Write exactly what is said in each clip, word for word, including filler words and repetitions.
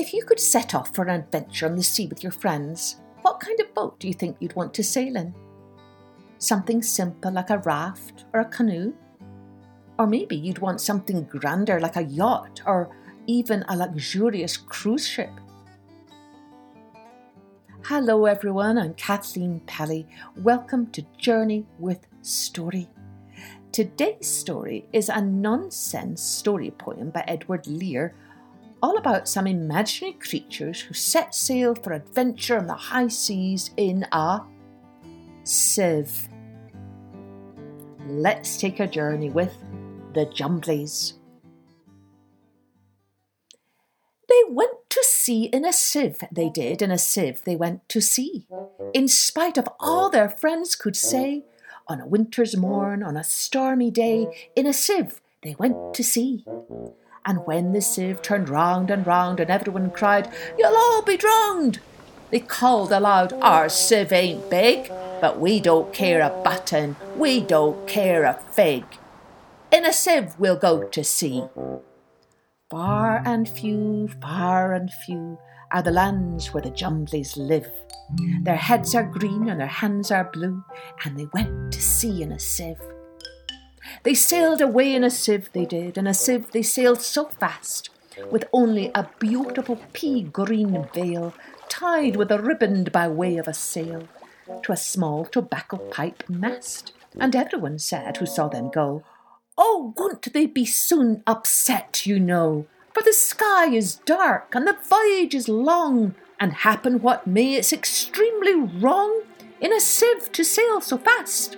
If you could set off for an adventure on the sea with your friends, what kind of boat do you think you'd want to sail in? Something simple like a raft or a canoe? Or maybe you'd want something grander like a yacht or even a luxurious cruise ship. Hello everyone, I'm Kathleen Pelley. Welcome to Journey with Story. Today's story is a nonsense story poem by Edward Lear, all about some imaginary creatures who set sail for adventure on the high seas in a sieve. Let's take a journey with the Jumblies. They went to sea in a sieve, they did, in a sieve they went to sea. In spite of all their friends could say, on a winter's morn, on a stormy day, in a sieve they went to sea. And when the sieve turned round and round and everyone cried, "You'll all be drowned," they called aloud, "Our sieve ain't big, but we don't care a button, we don't care a fig. In a sieve we'll go to sea." Far and few, far and few are the lands where the Jumblies live. Their heads are green and their hands are blue, and they went to sea in a sieve. They sailed away in a sieve, they did. In a sieve they sailed so fast, with only a beautiful pea-green veil tied with a riband by way of a sail to a small tobacco pipe mast. And everyone said who saw them go, "Oh, won't they be soon upset, you know? For the sky is dark and the voyage is long, and happen what may, it's extremely wrong in a sieve to sail so fast."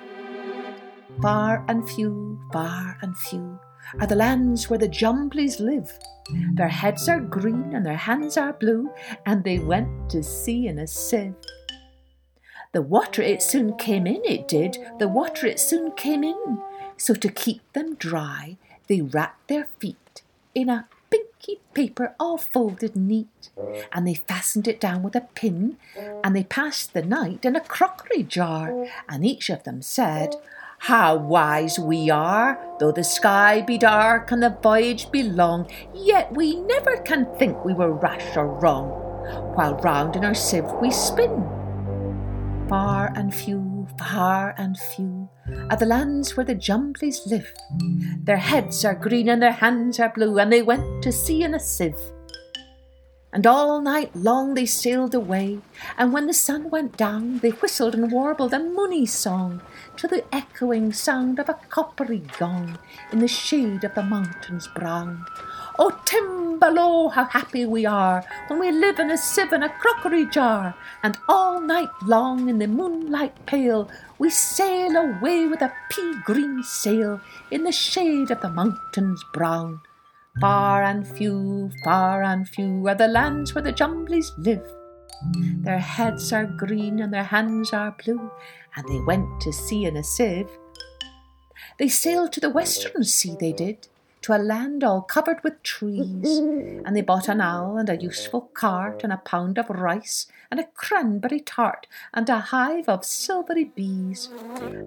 Far and few, far and few are the lands where the Jumblies live. Their heads are green and their hands are blue, and they went to sea in a sieve. The water it soon came in, it did, the water it soon came in. So to keep them dry, they wrapped their feet in a pinky paper all folded neat, and they fastened it down with a pin, and they passed the night in a crockery jar, and each of them said, "How wise we are, though the sky be dark and the voyage be long, yet we never can think we were rash or wrong, while round in our sieve we spin." Far and few, far and few are the lands where the Jumblies live. Their heads are green and their hands are blue, and they went to sea in a sieve. And all night long they sailed away, and when the sun went down, they whistled and warbled a moony song to the echoing sound of a coppery gong in the shade of the mountains brown. "Oh, Timbalo, how happy we are when we live in a sieve and a crockery jar, and all night long in the moonlight pale we sail away with a pea-green sail in the shade of the mountains brown." Far and few, far and few are the lands where the Jumblies live. Their heads are green and their hands are blue, and they went to sea in a sieve. They sailed to the western sea, they did, to a land all covered with trees, and they bought an owl and a useful cart and a pound of rice and a cranberry tart and a hive of silvery bees,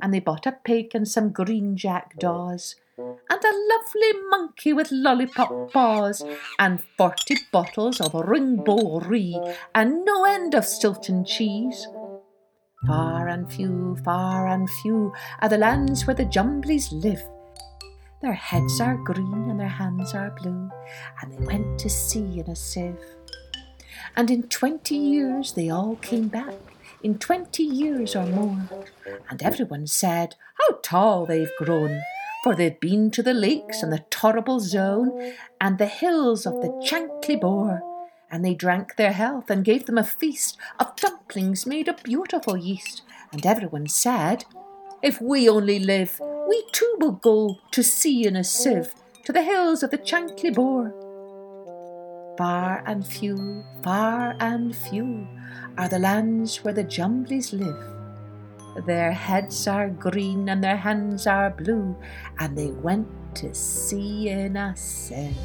and they bought a pig and some green jackdaws, and a lovely monkey with lollipop paws, and forty bottles of Ring-Bo-Ree, and no end of Stilton cheese. Far and few, far and few are the lands where the Jumblies live. Their heads are green and their hands are blue, and they went to sea in a sieve. And in twenty years they all came back, in twenty years or more, and everyone said, "How tall they've grown!" For they've been to the lakes and the Torrible zone and the hills of the Chankley Boar, and they drank their health and gave them a feast of dumplings made of beautiful yeast. And everyone said, "If we only live, we too will go to sea in a sieve, to the hills of the Chankley Boar." Far and few, far and few are the lands where the Jumblies live. Their heads are green and their hands are blue, and they went to sea in a sieve.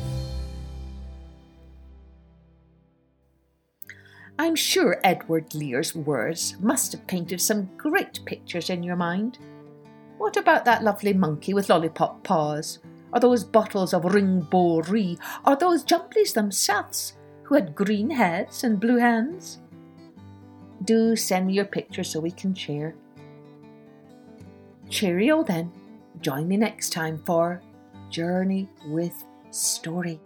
I'm sure Edward Lear's words must have painted some great pictures in your mind. What about that lovely monkey with lollipop paws, or those bottles of Ring-Bo-Ree, or those Jumblies themselves, who had green heads and blue hands? Do send me your picture so we can share. Cheerio then. Join me next time for Journey with Story.